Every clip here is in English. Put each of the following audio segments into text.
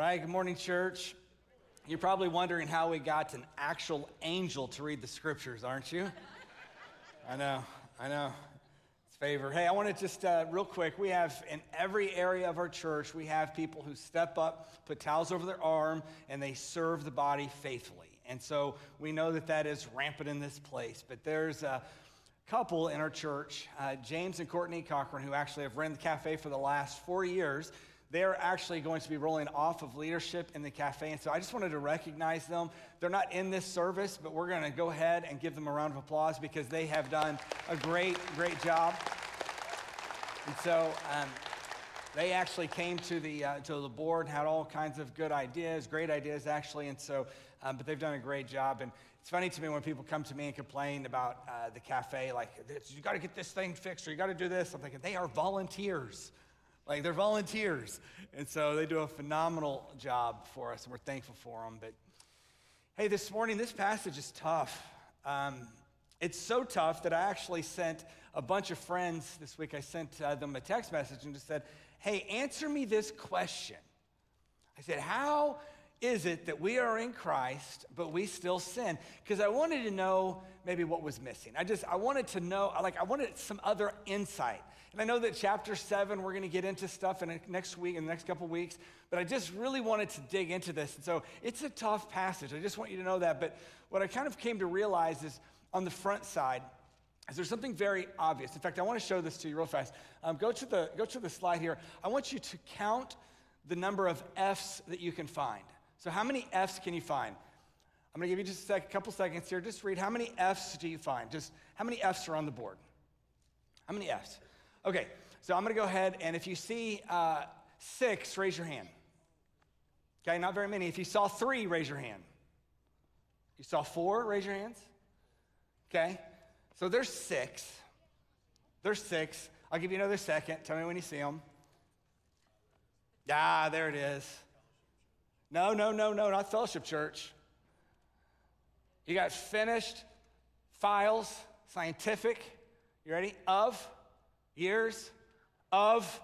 Right, good morning, church. You're probably wondering how we got an actual angel to read the scriptures, aren't you? I know, it's favor. Hey, I want to just real quick, we have in every area of our church, we have people who step up, put towels over their arm, and they serve the body faithfully. And so we know that that is rampant in this place, but there's a couple in our church, James and Courtney Cochran, who actually have run the cafe for the last 4 years. They're actually going to be rolling off of leadership in the cafe. And so I just wanted to recognize them. They're not in this service, but we're going to go ahead and give them a round of applause because they have done a great, great job. And so they actually came to the board and had all kinds of good ideas, great ideas actually. And so, but they've done a great job. And it's funny to me when people come to me and complain about the cafe, like, you got to get this thing fixed or you got to do this. I'm thinking, they are volunteers. Like, they're volunteers, and so they do a phenomenal job for us, and we're thankful for them. But hey, this morning, this passage is tough. It's so tough that I actually sent a bunch of friends this week. I sent them a text message and just said, hey, answer me this question. I said, how is it that we are in Christ, but we still sin? Because I wanted to know maybe what was missing. I wanted to know, I wanted some other insight. And I know that chapter 7, we're gonna get into stuff in the next couple weeks, but I just really wanted to dig into this. And so it's a tough passage. I just want you to know that. But what I kind of came to realize is on the front side, is there something very obvious. In fact, I wanna show this to you real fast. Go to the slide here. I want you to count the number of F's that you can find. So how many F's can you find? I'm gonna give you just a couple seconds here. Just read, how many F's do you find? Just how many F's are on the board? How many F's? Okay, so I'm gonna go ahead, and if you see 6, raise your hand. Okay, not very many. If you saw 3, raise your hand. You saw 4, raise your hands. Okay, so there's 6. There's 6. I'll give you another second. Tell me when you see them. Ah, there it is. No, not Fellowship Church. You got finished, files, scientific, you ready? Of, years, of,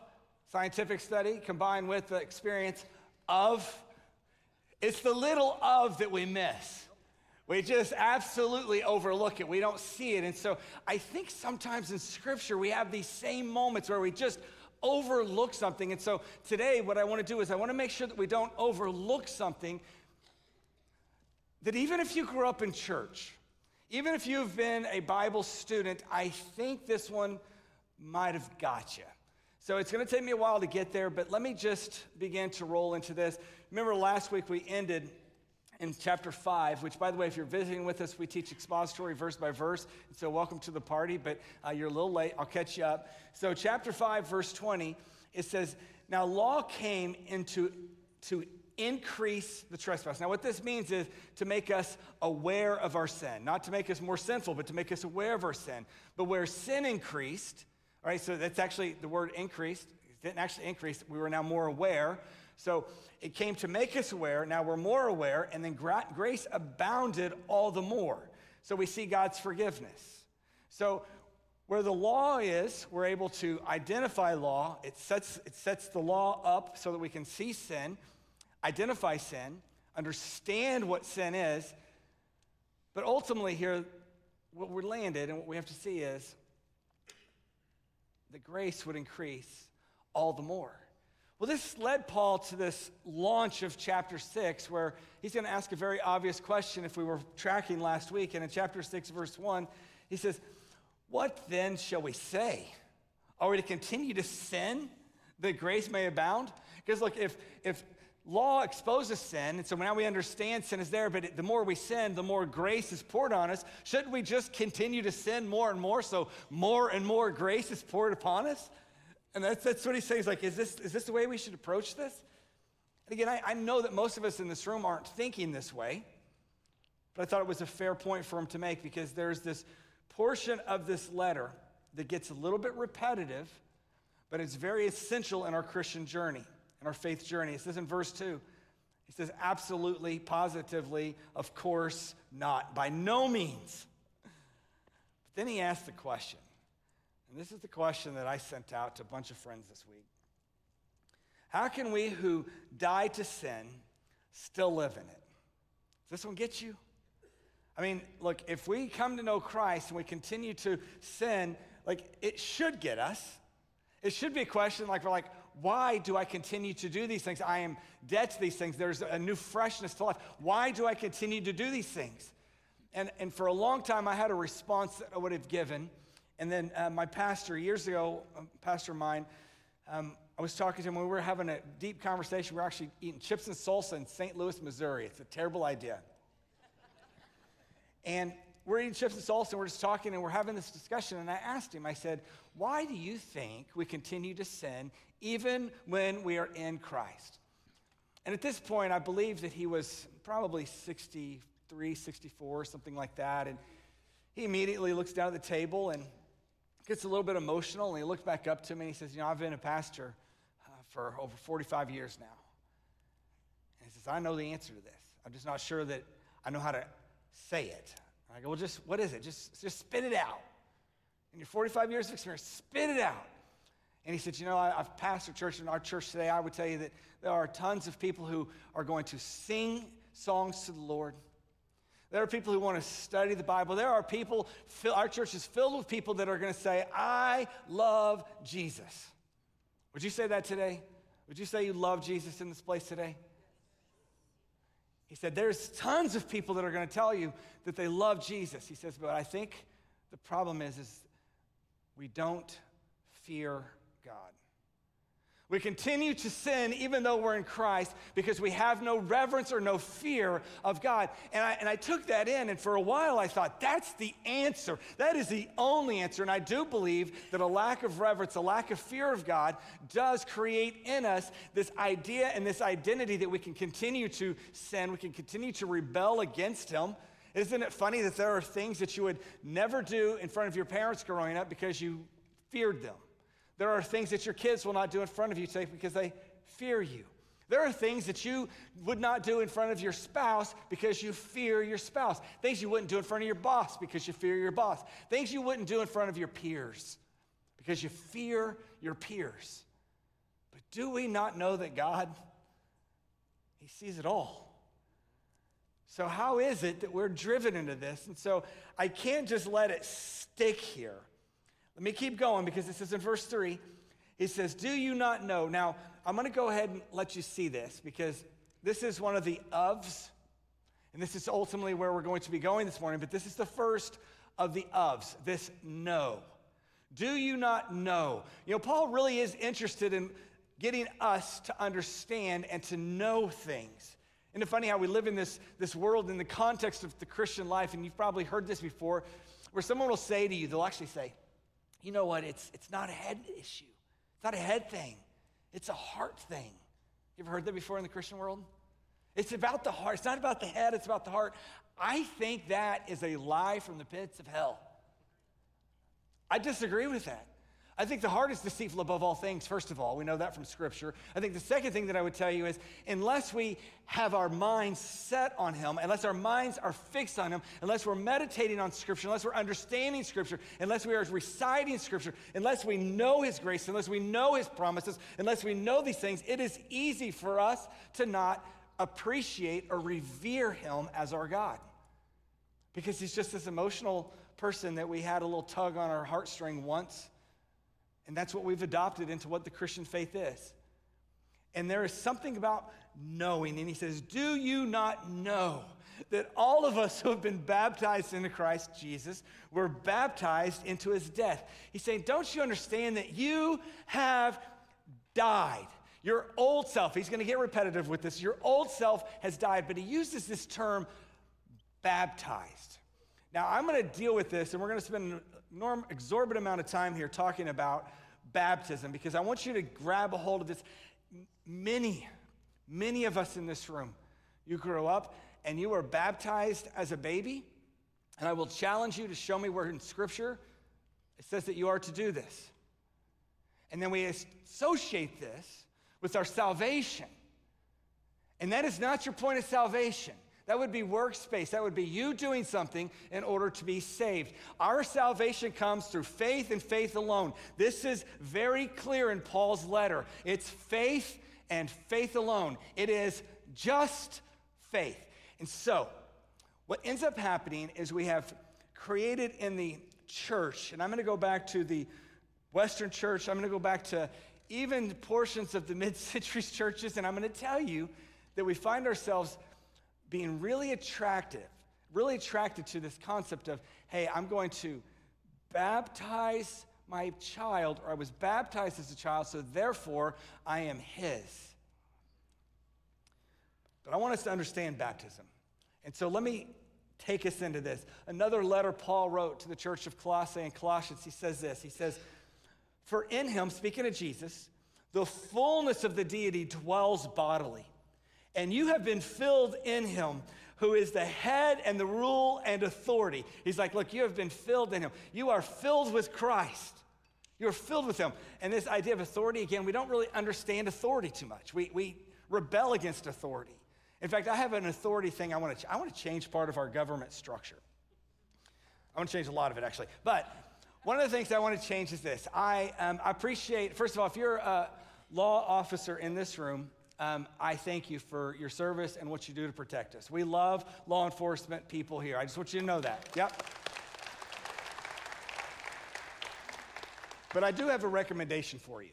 scientific study combined with the experience of. It's the little of that we miss. We just absolutely overlook it. We don't see it. And so I think sometimes in Scripture we have these same moments where we just overlook something. And so today what I want to do is I want to make sure that we don't overlook something, that even if you grew up in church, even if you've been a Bible student, I think this one might have got you. So it's going to take me a while to get there, but let me just begin to roll into this. Remember last week we ended in chapter 5, which, by the way, if you're visiting with us, we teach expository verse by verse, and so welcome to the party, but you're a little late. I'll catch you up. So chapter 5, verse 20, it says, now law came to increase the trespass. Now what this means is to make us aware of our sin, not to make us more sinful, but to make us aware of our sin. But where sin increased, all right, so that's actually the word increased. It didn't actually increase. We were now more aware. So it came to make us aware, now we're more aware, and then grace abounded all the more. So we see God's forgiveness. So where the law is, we're able to identify law. It sets the law up so that we can see sin, identify sin, understand what sin is. But ultimately here, what we're landed and what we have to see is that grace would increase all the more. Well, this led Paul to this launch of chapter 6, where he's going to ask a very obvious question if we were tracking last week. And in chapter 6, verse 1, he says, what then shall we say? Are we to continue to sin that grace may abound? Because look, if law exposes sin, and so now we understand sin is there, but the more we sin, the more grace is poured on us. Shouldn't we just continue to sin more and more, so more and more grace is poured upon us? And that's what he's saying. He's like, is this the way we should approach this? And again, I know that most of us in this room aren't thinking this way, but I thought it was a fair point for him to make because there's this portion of this letter that gets a little bit repetitive, but it's very essential in our Christian journey, in our faith journey. It says in verse 2, he says, absolutely, positively, of course not, by no means. But then he asks the question. And this is the question that I sent out to a bunch of friends this week. How can we who died to sin still live in it? Does this one get you? I mean, look, if we come to know Christ and we continue to sin, like, it should get us. It should be a question like, we're like, why do I continue to do these things? I am dead to these things. There's a new freshness to life. Why do I continue to do these things? And for a long time, I had a response that I would have given. And then my pastor, years ago, pastor of mine, I was talking to him. We were having a deep conversation. We were actually eating chips and salsa in St. Louis, Missouri. It's a terrible idea. And we're eating chips and salsa, and we're just talking, and we're having this discussion. And I asked him, I said, why do you think we continue to sin even when we are in Christ? And at this point, I believe that he was probably 63, 64, something like that. And he immediately looks down at the table and gets a little bit emotional, and he looks back up to me, and he says, you know, I've been a pastor for over 45 years now. And he says, I know the answer to this. I'm just not sure that I know how to say it. And I go, well, just, what is it? Just spit it out. In your 45 years of experience, spit it out. And he said, you know, I've pastored church. In our church today, I would tell you that there are tons of people who are going to sing songs to the Lord. There are people who want to study the Bible. There are people, our church is filled with people that are going to say, I love Jesus. Would you say that today? Would you say you love Jesus in this place today? He said, there's tons of people that are going to tell you that they love Jesus. He says, but I think the problem is we don't fear God. We continue to sin even though we're in Christ because we have no reverence or no fear of God. And I took that in, and for a while I thought, that's the answer. That is the only answer. And I do believe that a lack of reverence, a lack of fear of God does create in us this idea and this identity that we can continue to sin, we can continue to rebel against Him. Isn't it funny that there are things that you would never do in front of your parents growing up because you feared them? There are things that your kids will not do in front of you today because they fear you. There are things that you would not do in front of your spouse because you fear your spouse. Things you wouldn't do in front of your boss because you fear your boss. Things you wouldn't do in front of your peers because you fear your peers. But do we not know that God, He sees it all? So how is it that we're driven into this? And so I can't just let it stick here. Let me keep going, because this is in verse 3. He says, do you not know? Now, I'm going to go ahead and let you see this, because this is one of the ofs, and this is ultimately where we're going to be going this morning, but this is the first of the ofs, this know. Do you not know? You know, Paul really is interested in getting us to understand and to know things. Isn't it funny how we live in this world in the context of the Christian life, and you've probably heard this before, where someone will say to you, they'll actually say, you know what, it's not a head issue. It's not a head thing. It's a heart thing. You ever heard that before in the Christian world? It's about the heart. It's not about the head. It's about the heart. I think that is a lie from the pits of hell. I disagree with that. I think the heart is deceitful above all things, first of all. We know that from Scripture. I think the second thing that I would tell you is, unless we have our minds set on Him, unless our minds are fixed on Him, unless we're meditating on Scripture, unless we're understanding Scripture, unless we are reciting Scripture, unless we know His grace, unless we know His promises, unless we know these things, it is easy for us to not appreciate or revere Him as our God. Because He's just this emotional person that we had a little tug on our heartstring once. And that's what we've adopted into what the Christian faith is. And there is something about knowing. And he says, do you not know that all of us who have been baptized into Christ Jesus were baptized into His death? He's saying, don't you understand that you have died? Your old self, he's going to get repetitive with this, your old self has died. But he uses this term, baptized. Now, I'm going to deal with this, and we're going to spend an exorbitant amount of time here talking about baptism, because I want you to grab a hold of this. Many of us in this room, you grew up and you were baptized as a baby, and I will challenge you to show me where in Scripture it says that you are to do this. And then we associate this with our salvation, and that is not your point of salvation. That would be workspace. That would be you doing something in order to be saved. Our salvation comes through faith and faith alone. This is very clear in Paul's letter. It's faith and faith alone. It is just faith. And so what ends up happening is we have created in the church, and I'm going to go back to the Western church. I'm going to go back to even portions of the mid-century churches, and I'm going to tell you that we find ourselves being really attracted to this concept of, hey, I'm going to baptize my child, or I was baptized as a child, so therefore I am his. But I want us to understand baptism. And so let me take us into this. Another letter Paul wrote to the church of Colossae and Colossians, he says this, he says, for in him, speaking of Jesus, the fullness of the deity dwells bodily, and you have been filled in him, who is the head and the rule and authority. He's like, look, you have been filled in him. You are filled with Christ. You're filled with him. And this idea of authority, again, we don't really understand authority too much. We rebel against authority. In fact, I have an authority thing I want to change part of our government structure. I want to change a lot of it, actually. But one of the things I want to change is this. I appreciate, first of all, if you're a law officer in this room, I thank you for your service and what you do to protect us. We love law enforcement people here. I just want you to know that. Yep. But I do have a recommendation for you.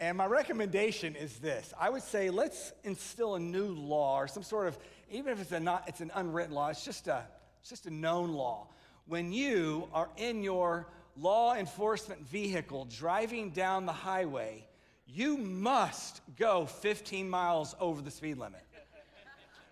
And my recommendation is this. I would say let's instill a new law or some sort of, even if it's an unwritten law, it's just a known law. When you are in your law enforcement vehicle driving down the highway, you must go 15 miles over the speed limit.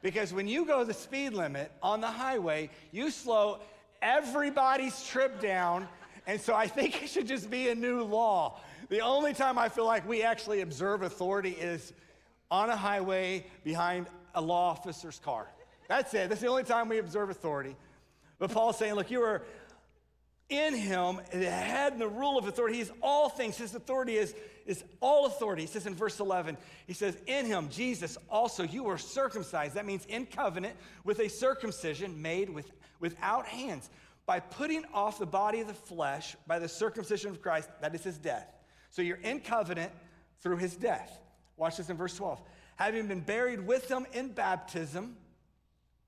Because when you go the speed limit on the highway, you slow everybody's trip down. And so I think it should just be a new law. The only time I feel like we actually observe authority is on a highway behind a law officer's car. That's it. That's the only time we observe authority. But Paul's saying, look, you are in him, the head and the rule of authority. He is all things. His authority is all authority. He says in verse 11, he says, in him, Jesus, also you were circumcised. That means in covenant with a circumcision made without hands, by putting off the body of the flesh by the circumcision of Christ, that is his death. So you're in covenant through his death. Watch this in verse 12. Having been buried with him in baptism,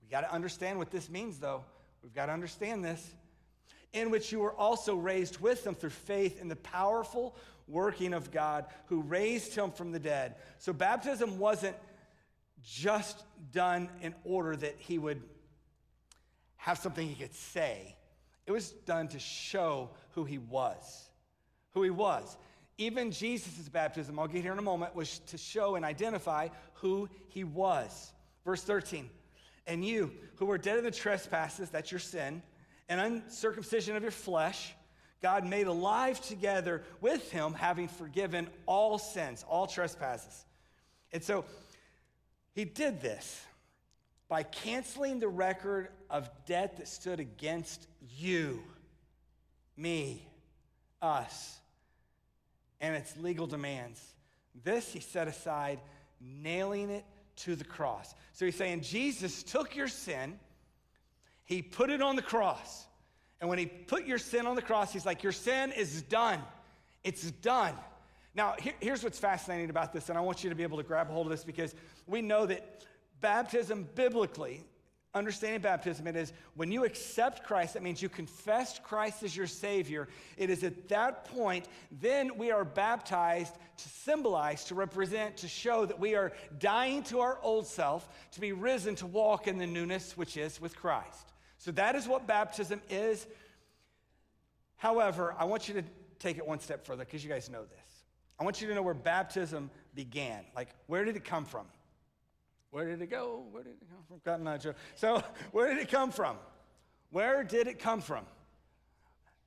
we got to understand what this means, though. We've got to understand this. In which you were also raised with him through faith in the powerful working of God who raised him from the dead. So baptism wasn't just done in order that he would have something he could say. It was done to show who he was. Who he was. Even Jesus' baptism, I'll get here in a moment, was to show and identify who he was. Verse 13, and you who were dead in the trespasses, that's your sin, and uncircumcision of your flesh, God made alive together with him, having forgiven all sins, all trespasses. And so he did this by canceling the record of debt that stood against you, me, us, and its legal demands. This he set aside, nailing it to the cross. So he's saying Jesus took your sin, he put it on the cross. And when he put your sin on the cross, he's like, your sin is done. It's done. Now, here's what's fascinating about this, and I want you to be able to grab a hold of this because we know that baptism biblically, understanding baptism, it is when you accept Christ, that means you confessed Christ as your Savior. It is at that point, then we are baptized to symbolize, to represent, to show that we are dying to our old self, to be risen, to walk in the newness, which is with Christ. So that is what baptism is. However, I want you to take it one step further because you guys know this. I want you to know where baptism began. Like, where did it come from? Where did it go? Where did it come from? Cotton Eye Joe. So where did it come from? Where did it come from?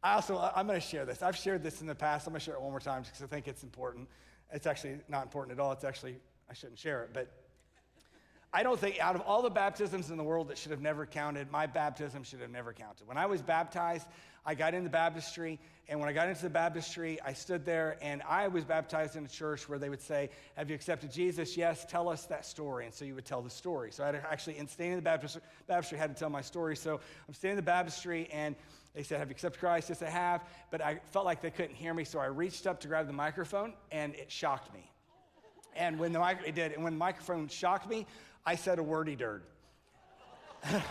I'm going to share this. I've shared this in the past. I'm going to share it one more time because I think it's important. It's actually not important at all. I shouldn't share it. But I don't think out of all the baptisms in the world that should have never counted, my baptism should have never counted. When I was baptized, I got in the baptistry, and when I got into the baptistry, I stood there, and I was baptized in a church where they would say, have you accepted Jesus? Yes, tell us that story, and so you would tell the story. So I had to actually, in standing in the baptistry, had to tell my story. So I'm standing in the baptistry, and they said, have you accepted Christ? Yes, I have, but I felt like they couldn't hear me, so I reached up to grab the microphone, and it shocked me. And when the microphone shocked me, I said a wordy dirt. on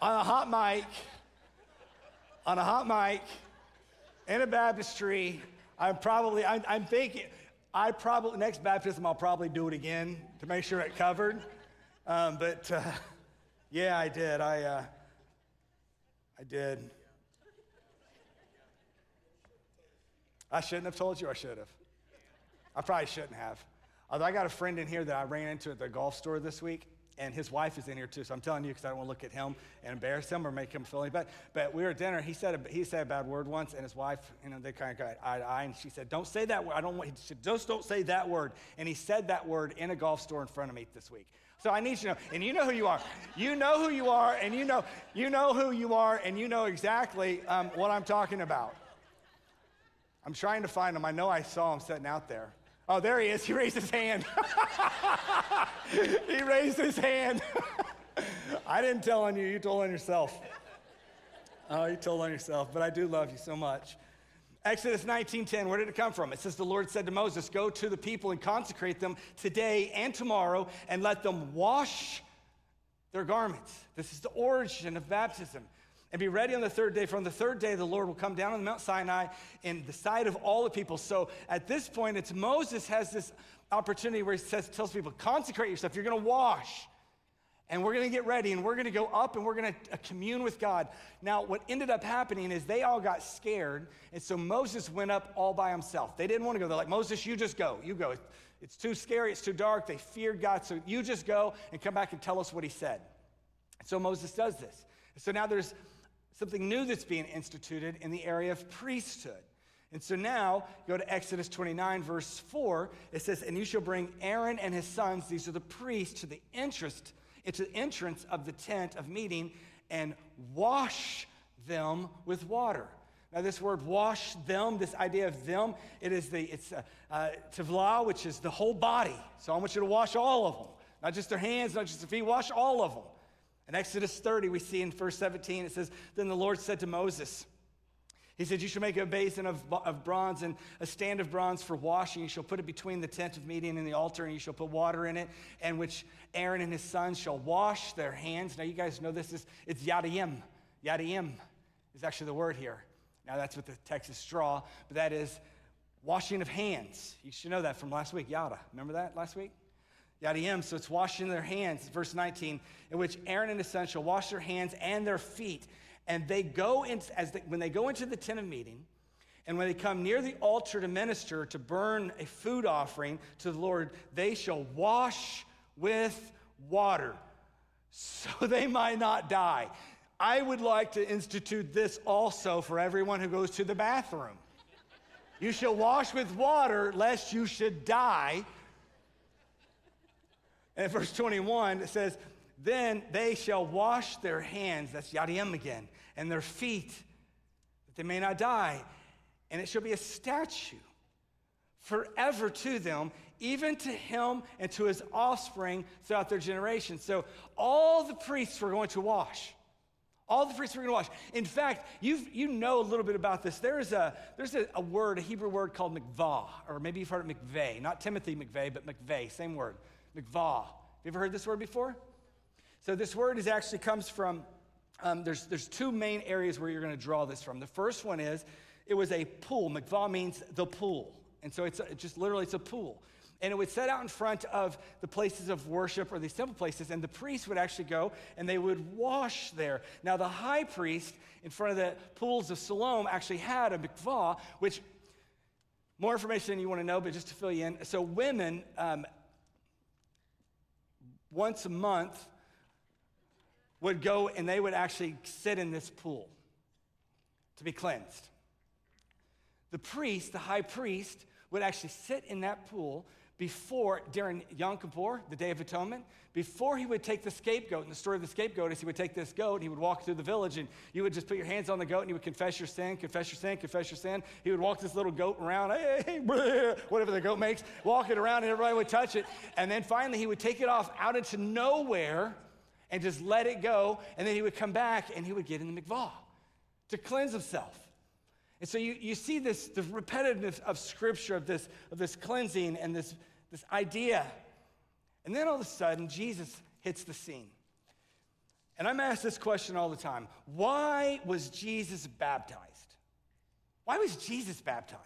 a hot mic, in a baptistry, I'm thinking, next baptism, I'll probably do it again to make sure it covered. Yeah, I did. I did. I shouldn't have told you I should have. I probably shouldn't have. Although I got a friend in here that I ran into at the golf store this week, and his wife is in here too, so I'm telling you because I don't want to look at him and embarrass him or make him feel any bad. But we were at dinner, he said a bad word once, and his wife, they kind of got eye to eye, and she said, don't say that word. Just don't say that word. And he said that word in a golf store in front of me this week. So I need you to know, and you know who you are. You know who you are, and you know who you are, and you know exactly what I'm talking about. I'm trying to find him. I know I saw him sitting out there. Oh, there he is. He raised his hand. He raised his hand. I didn't tell on you. You told on yourself. Oh, you told on yourself, but I do love you so much. Exodus 19:10, where did it come from? It says, the Lord said to Moses, go to the people and consecrate them today and tomorrow and let them wash their garments. This is the origin of baptism. And be ready on the third day. From the third day, the Lord will come down on Mount Sinai in the sight of all the people. So at this point, it's Moses has this opportunity where he tells people, consecrate yourself. You're going to wash. And we're going to get ready. And we're going to go up and we're going to commune with God. Now, what ended up happening is they all got scared. And so Moses went up all by himself. They didn't want to go. They're like, Moses, you just go. You go. It's too scary. It's too dark. They feared God. So you just go and come back and tell us what he said. So Moses does this. So now there's something new that's being instituted in the area of priesthood. And so now, go to Exodus 29, verse 4. It says, and you shall bring Aaron and his sons, these are the priests, to the entrance of the tent of meeting, and wash them with water. Now, this word wash them, this idea of them, it's tevla, which is the whole body. So I want you to wash all of them. Not just their hands, not just their feet, wash all of them. In Exodus 30, we see in verse 17, it says, then the Lord said to Moses, he said, you shall make a basin of bronze and a stand of bronze for washing. You shall put it between the tent of meeting and the altar, and you shall put water in it, and which Aaron and his sons shall wash their hands. Now, you guys know this is, it's yadayim. Yadayim is actually the word here. Now, that's what the text is straw, but that is washing of hands. You should know that from last week, yada. Remember that last week? Yadayim, so it's washing their hands. Verse 19, in which Aaron and his sons shall wash their hands and their feet. And they go in, when they go into the tent of meeting, and when they come near the altar to minister, to burn a food offering to the Lord, they shall wash with water so they might not die. I would like to institute this also for everyone who goes to the bathroom. You shall wash with water lest you should die. And verse 21, it says, then they shall wash their hands, that's yadayim again, and their feet, that they may not die. And it shall be a statue forever to them, even to him and to his offspring throughout their generation. So all the priests were going to wash. All the priests were going to wash. In fact, you know a little bit about this. There's a word, a Hebrew word called mikvah, or maybe you've heard of McVeigh. Not Timothy McVeigh, but McVeigh, same word. Mikvah. You ever heard this word before? So this word is actually comes from, there's two main areas where you're going to draw this from. The first one is, it was a pool. Mikvah means the pool. And so it's a pool. And it would set out in front of the places of worship or these temple places, and the priests would actually go and they would wash there. Now the high priest in front of the pools of Siloam actually had a mikvah, which, more information than you want to know, but just to fill you in. So women, once a month, would go and they would actually sit in this pool to be cleansed. The priest, the high priest, would actually sit in that pool, Before, during Yom Kippur, the Day of Atonement, before he would take the scapegoat, and the story of the scapegoat is he would take this goat and he would walk through the village and you would just put your hands on the goat and you would confess your sin, confess your sin, confess your sin. He would walk this little goat around, hey, whatever the goat makes, walk it around and everybody would touch it. And then finally he would take it off out into nowhere and just let it go. And then he would come back and he would get in the mikvah to cleanse himself. And so you see this, the repetitiveness of Scripture, of this cleansing and this idea. And then all of a sudden, Jesus hits the scene. And I'm asked this question all the time. Why was Jesus baptized? Why was Jesus baptized?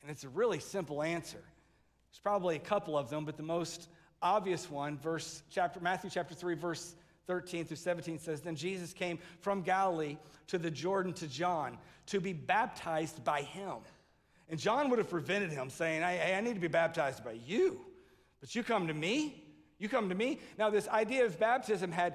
And it's a really simple answer. There's probably a couple of them, but the most obvious one, Matthew chapter 3, verse 13 through 17 says, then Jesus came from Galilee to the Jordan to John to be baptized by him. And John would have prevented him saying, hey, I need to be baptized by you, but you come to me? You come to me? Now, this idea of baptism had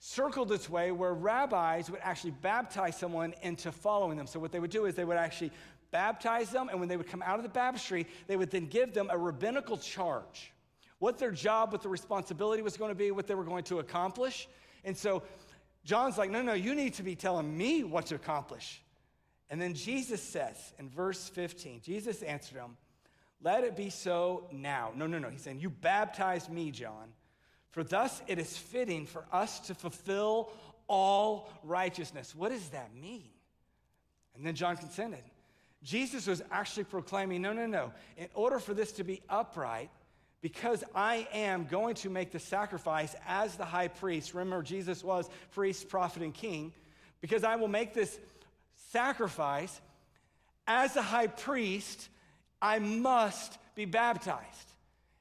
circled its way where rabbis would actually baptize someone into following them. So what they would do is they would actually baptize them, and when they would come out of the baptistry, they would then give them a rabbinical charge, what their job, what the responsibility was going to be, what they were going to accomplish. And so John's like, no, you need to be telling me what to accomplish. And then Jesus says in verse 15, Jesus answered him, let it be so now. No, he's saying, you baptized me, John, for thus it is fitting for us to fulfill all righteousness. What does that mean? And then John consented. Jesus was actually proclaiming, no, in order for this to be upright, because I am going to make the sacrifice as the high priest. Remember, Jesus was priest, prophet, and king. Because I will make this sacrifice as a high priest, I must be baptized.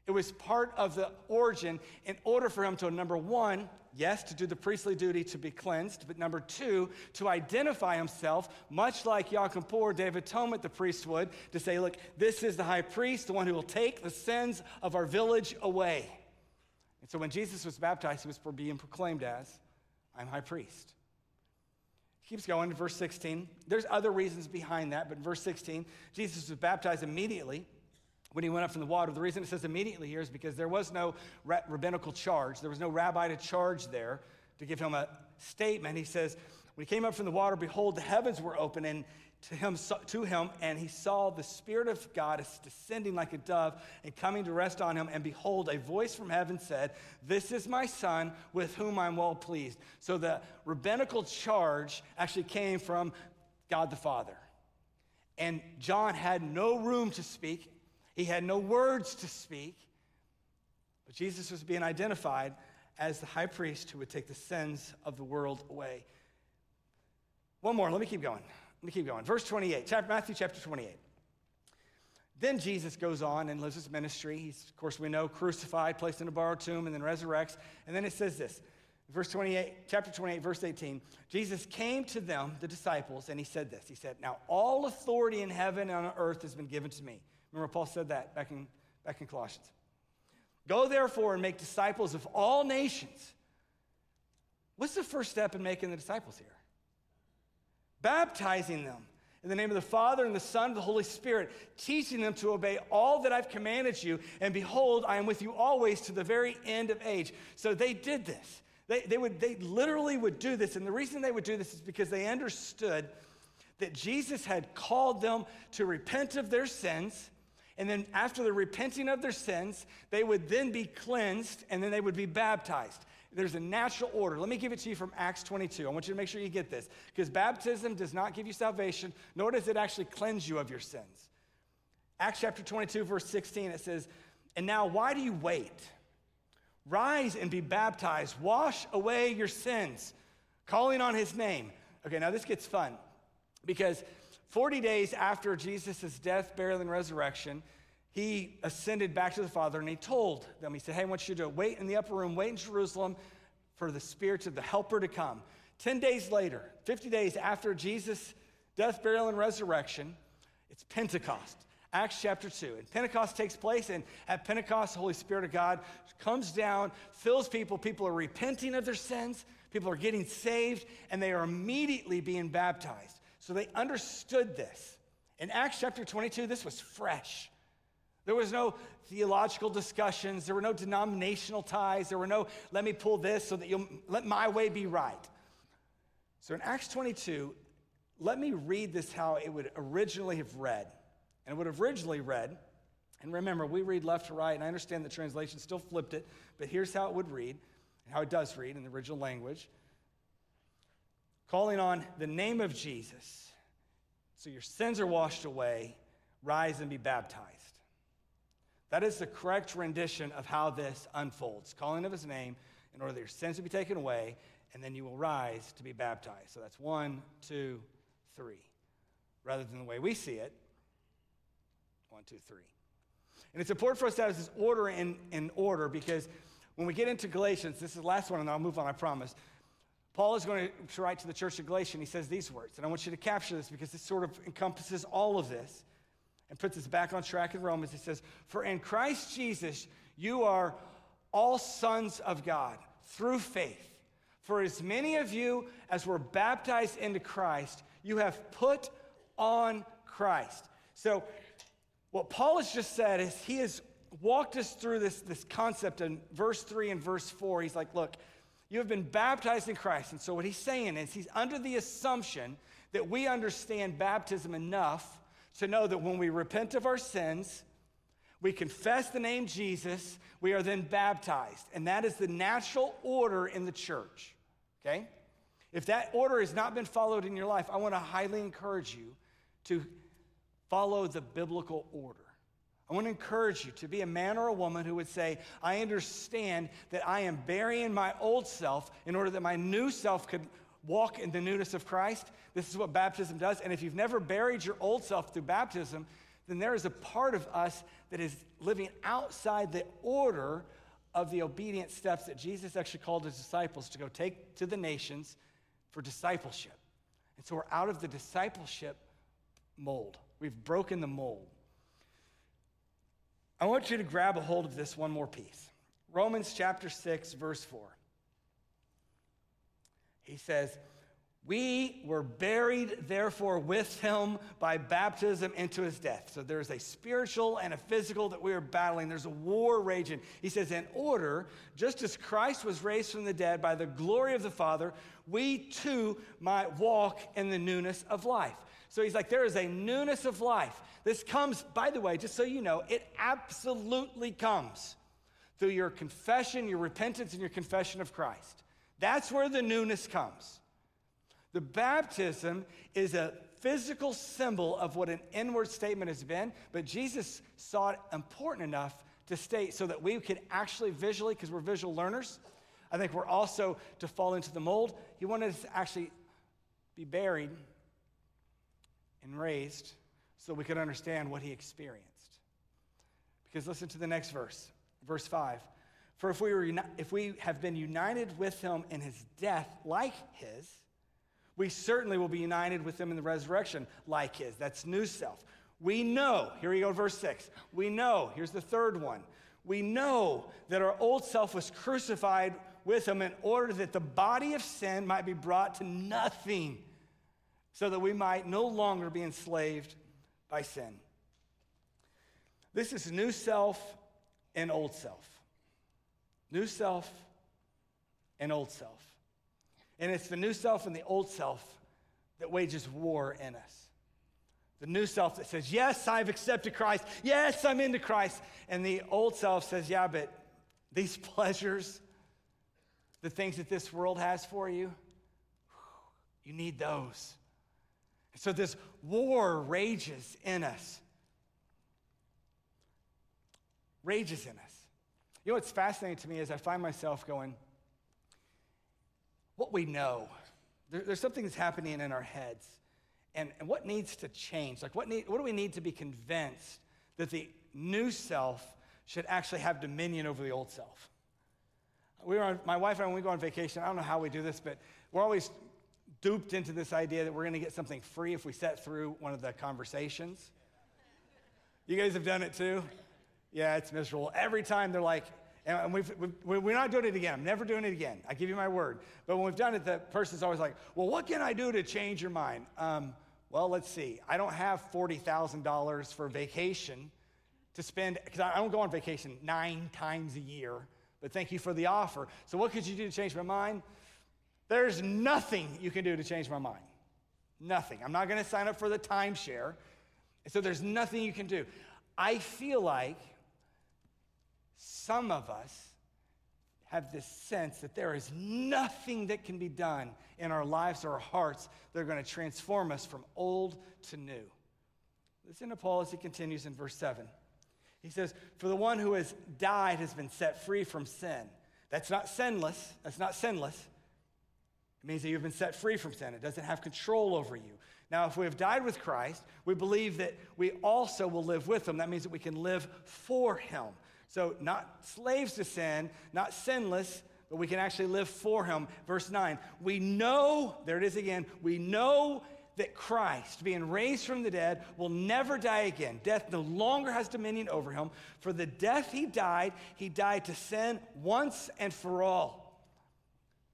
It was part of the origin in order for him to, number one, yes, to do the priestly duty to be cleansed, but number two, to identify himself, much like Yom Kippur, Day of Atonement, the priest would, to say, look, this is the high priest, the one who will take the sins of our village away. And so when Jesus was baptized, he was being proclaimed as, I'm high priest. He keeps going to verse 16. There's other reasons behind that, but in verse 16, Jesus was baptized immediately when he went up from the water. The reason it says immediately here is because there was no rabbinical charge. There was no rabbi to charge there to give him a statement. He says, when he came up from the water, behold, the heavens were open and to him, and he saw the Spirit of God descending like a dove and coming to rest on him. And behold, a voice from heaven said, this is my son with whom I'm well pleased. So the rabbinical charge actually came from God the Father. And John had no room to speak. He had no words to speak, but Jesus was being identified as the high priest who would take the sins of the world away. One more, let me keep going. Verse 28, Matthew chapter 28. Then Jesus goes on and lives his ministry. He's, of course, we know, crucified, placed in a borrowed tomb, and then resurrects. And then it says this, verse 28, chapter 28, verse 18, Jesus came to them, the disciples, and he said this. He said, now all authority in heaven and on earth has been given to me. Remember, Paul said that back in Colossians. Go, therefore, and make disciples of all nations. What's the first step in making the disciples here? Baptizing them in the name of the Father and the Son and the Holy Spirit, teaching them to obey all that I've commanded you, and behold, I am with you always to the very end of age. So they did this. They literally would do this, and the reason they would do this is because they understood that Jesus had called them to repent of their sins, and then after the repenting of their sins, they would then be cleansed, and then they would be baptized. There's a natural order. Let me give it to you from Acts 22. I want you to make sure you get this, because baptism does not give you salvation, nor does it actually cleanse you of your sins. Acts chapter 22, verse 16, it says, and now why do you wait? Rise and be baptized. Wash away your sins, calling on his name. Okay, now this gets fun. Because 40 days after Jesus' death, burial, and resurrection, he ascended back to the Father, and he told them, he said, hey, I want you to wait in the upper room, wait in Jerusalem for the Spirit of the Helper to come. 10 days later, 50 days after Jesus' death, burial, and resurrection, it's Pentecost, Acts chapter 2. And Pentecost takes place, and at Pentecost, the Holy Spirit of God comes down, fills people. People are repenting of their sins. People are getting saved, and they are immediately being baptized. So they understood this. In Acts chapter 22, this was fresh. There was no theological discussions. There were no denominational ties. There were no, let me pull this so that you'll let my way be right. So in Acts 22, let me read this how it would originally have read. And it would have originally read, and remember, we read left to right, and I understand the translation still flipped it, but here's how it would read, and how it does read in the original language. Calling on the name of Jesus, so your sins are washed away, rise and be baptized. That is the correct rendition of how this unfolds. Calling of his name in order that your sins will be taken away, and then you will rise to be baptized. So that's 1, 2, 3, rather than the way we see it, 1, 2, 3. And it's important for us to have this order in order, because when we get into Galatians, this is the last one, and I'll move on, I promise. Paul is going to write to the church of Galatia, and he says these words, and I want you to capture this because this sort of encompasses all of this. And puts us back on track in Romans. He says, for in Christ Jesus, you are all sons of God through faith. For as many of you as were baptized into Christ, you have put on Christ. So what Paul has just said is he has walked us through this concept in verse 3 and verse 4. He's like, look, you have been baptized in Christ. And so what he's saying is he's under the assumption that we understand baptism enough to know that when we repent of our sins, we confess the name Jesus, we are then baptized. And that is the natural order in the church, okay? If that order has not been followed in your life, I want to highly encourage you to follow the biblical order. I want to encourage you to be a man or a woman who would say, I understand that I am burying my old self in order that my new self could walk in the newness of Christ. This is what baptism does. And if you've never buried your old self through baptism, then there is a part of us that is living outside the order of the obedient steps that Jesus actually called his disciples to go take to the nations for discipleship. And so we're out of the discipleship mold. We've broken the mold. I want you to grab a hold of this one more piece. Romans chapter 6, verse 4. He says, we were buried, therefore, with him by baptism into his death. So there's a spiritual and a physical that we are battling. There's a war raging. He says, in order, just as Christ was raised from the dead by the glory of the Father, we too might walk in the newness of life. So he's like, there is a newness of life. This comes, by the way, just so you know, it absolutely comes through your confession, your repentance, and your confession of Christ. That's where the newness comes. The baptism is a physical symbol of what an inward statement has been, but Jesus saw it important enough to state so that we could actually visually, because we're visual learners, I think we're also to fall into the mold. He wanted us to actually be buried and raised so we could understand what he experienced. Because listen to the next verse, verse 5. For if we have been united with him in his death like his, we certainly will be united with him in the resurrection like his. That's new self. We know, here we go, verse 6. We know, here's the third one. We know that our old self was crucified with him in order that the body of sin might be brought to nothing, so that we might no longer be enslaved by sin. This is new self and old self. New self and old self. And it's the new self and the old self that wages war in us. The new self that says, yes, I've accepted Christ. Yes, I'm into Christ. And the old self says, yeah, but these pleasures, the things that this world has for you, you need those. And so this war rages in us. Rages in us. You know what's fascinating to me is I find myself going, what we know, there's something that's happening in our heads, and what needs to change? Like what do we need to be convinced that the new self should actually have dominion over the old self? My wife and I, when we go on vacation, I don't know how we do this, but we're always duped into this idea that we're going to get something free if we sit through one of the conversations. You guys have done it too? Yeah, it's miserable. Every time they're like, and we're not doing it again. I'm never doing it again. I give you my word. But when we've done it, the person's always like, well, what can I do to change your mind? Well, let's see. I don't have $40,000 for vacation to spend, because I don't go on vacation 9 times a year, but thank you for the offer. So what could you do to change my mind? There's nothing you can do to change my mind. Nothing. I'm not going to sign up for the timeshare. So there's nothing you can do. I feel like some of us have this sense that there is nothing that can be done in our lives or our hearts that are going to transform us from old to new. Listen to Paul as he continues in verse 7. He says, for the one who has died has been set free from sin. That's not sinless. That's not sinless. It means that you've been set free from sin. It doesn't have control over you. Now, if we have died with Christ, we believe that we also will live with him. That means that we can live for him. So not slaves to sin, not sinless, but we can actually live for him. Verse 9, we know, there it is again, we know that Christ, being raised from the dead, will never die again. Death no longer has dominion over him. For the death he died to sin once and for all.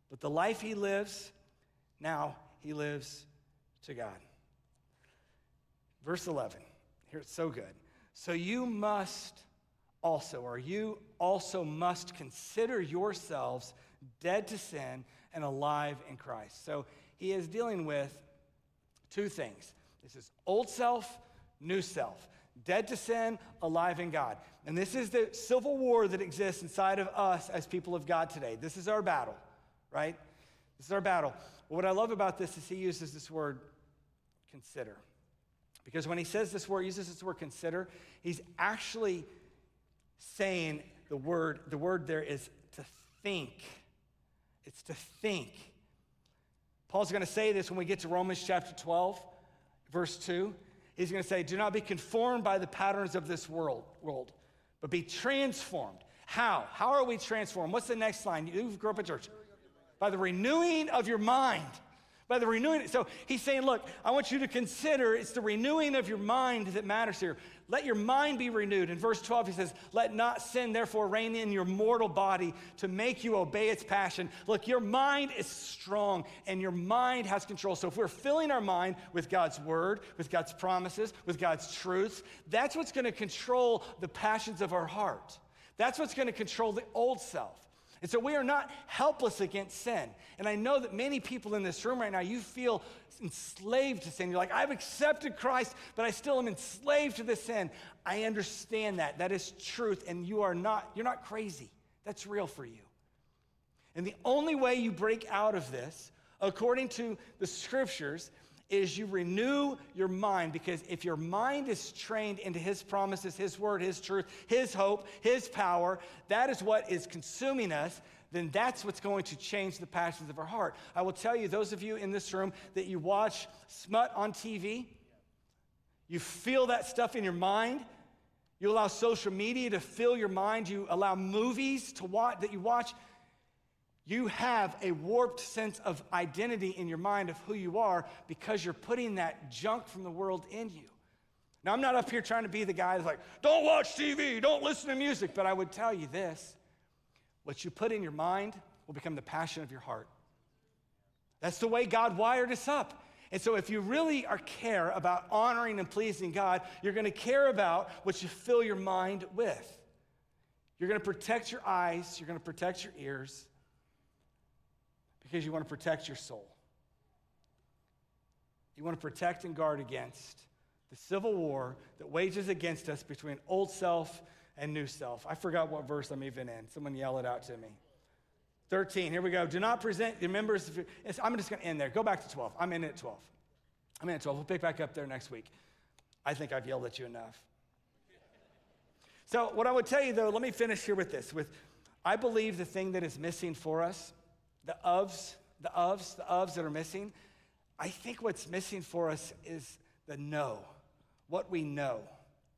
But the life he lives, now he lives to God. Verse 11, here it's so good. So you must also, or you also must consider yourselves dead to sin and alive in Christ. So he is dealing with two things. This is old self, new self. Dead to sin, alive in God. And this is the civil war that exists inside of us as people of God today. This is our battle, right? This is our battle. What I love about this is he uses this word consider. Because when he says this word, uses this word consider, he's actually saying the word there is to think. It's to think. Paul's going to say this when we get to Romans chapter 12, verse 2. He's going to say, do not be conformed by the patterns of this world, but be transformed. How? How are we transformed? What's the next line? You grew up in church. By the renewing of your mind. By the renewing. So he's saying, look, I want you to consider it's the renewing of your mind that matters here. Let your mind be renewed. In verse 12, he says, let not sin therefore reign in your mortal body to make you obey its passion. Look, your mind is strong and your mind has control. So if we're filling our mind with God's word, with God's promises, with God's truths, that's what's going to control the passions of our heart. That's what's going to control the old self. And so we are not helpless against sin. And I know that many people in this room right now, you feel enslaved to sin. You're like, I've accepted Christ, but I still am enslaved to this sin. I understand that. That is truth. And you're not crazy. That's real for you. And the only way you break out of this, according to the scriptures, is you renew your mind, because if your mind is trained into his promises, his word, his truth, his hope, his power, that is what is consuming us, then that's what's going to change the passions of our heart. I will tell you, those of you in this room that you watch smut on TV, you feel that stuff in your mind, you allow social media to fill your mind, you allow movies to watch that you watch, you have a warped sense of identity in your mind of who you are because you're putting that junk from the world in you. Now, I'm not up here trying to be the guy that's like, don't watch TV, don't listen to music, but I would tell you this, what you put in your mind will become the passion of your heart. That's the way God wired us up. And so if you really care about honoring and pleasing God, you're going to care about what you fill your mind with. You're going to protect your eyes, you're going to protect your ears, because you want to protect your soul. You want to protect and guard against the civil war that wages against us between old self and new self. I forgot what verse I'm even in. Someone yell it out to me. 13, here we go. Do not present your members. I'm just going to end there. Go back to 12. I'm in at 12. We'll pick back up there next week. I think I've yelled at you enough. So what I would tell you, though, let me finish here with this. I believe the thing that is missing for us, the ofs that are missing, I think what's missing for us is the know, what we know.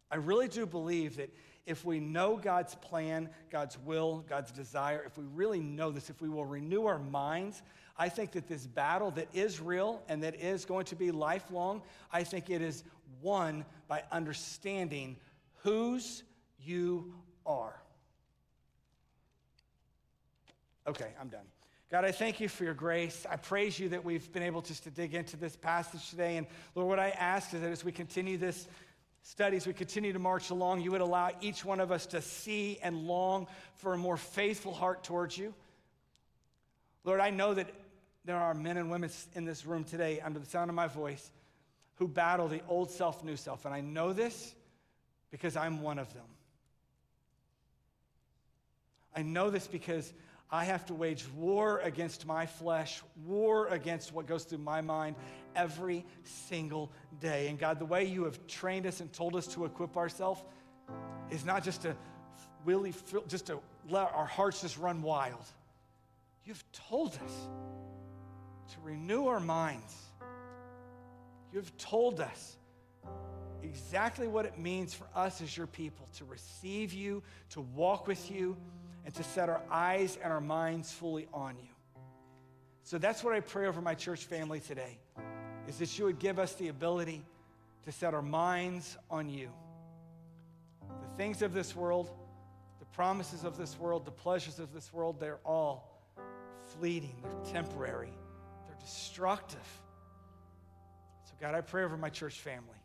I really do believe that if we know God's plan, God's will, God's desire, if we really know this, if we will renew our minds, I think that this battle that is real and that is going to be lifelong, I think it is won by understanding whose you are. Okay, I'm done. God, I thank you for your grace. I praise you that we've been able just to dig into this passage today. And Lord, what I ask is that as we continue this studies, we continue to march along, you would allow each one of us to see and long for a more faithful heart towards you. Lord, I know that there are men and women in this room today, under the sound of my voice, who battle the old self, new self. And I know this because I'm one of them. I know this because I have to wage war against my flesh, war against what goes through my mind every single day. And God, the way you have trained us and told us to equip ourselves is not just to really feel, just to let our hearts just run wild. You've told us to renew our minds. You've told us exactly what it means for us as your people to receive you, to walk with you, and to set our eyes and our minds fully on you. So that's what I pray over my church family today, is that you would give us the ability to set our minds on you. The things of this world, the promises of this world, the pleasures of this world, they're all fleeting, they're temporary, they're destructive. So God, I pray over my church family.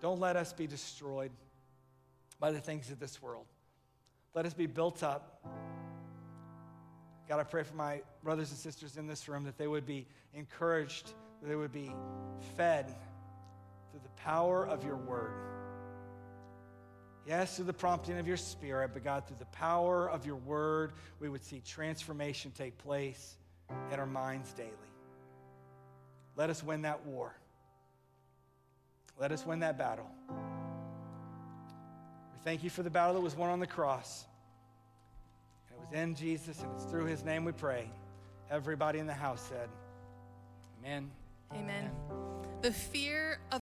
Don't let us be destroyed by the things of this world. Let us be built up. God, I pray for my brothers and sisters in this room that they would be encouraged, that they would be fed through the power of your word. Yes, through the prompting of your spirit, but God, through the power of your word, we would see transformation take place in our minds daily. Let us win that war. Let us win that battle. We thank you for the battle that was won on the cross. And it was in Jesus, and it's through his name we pray. Everybody in the house said, amen. Amen. The fear of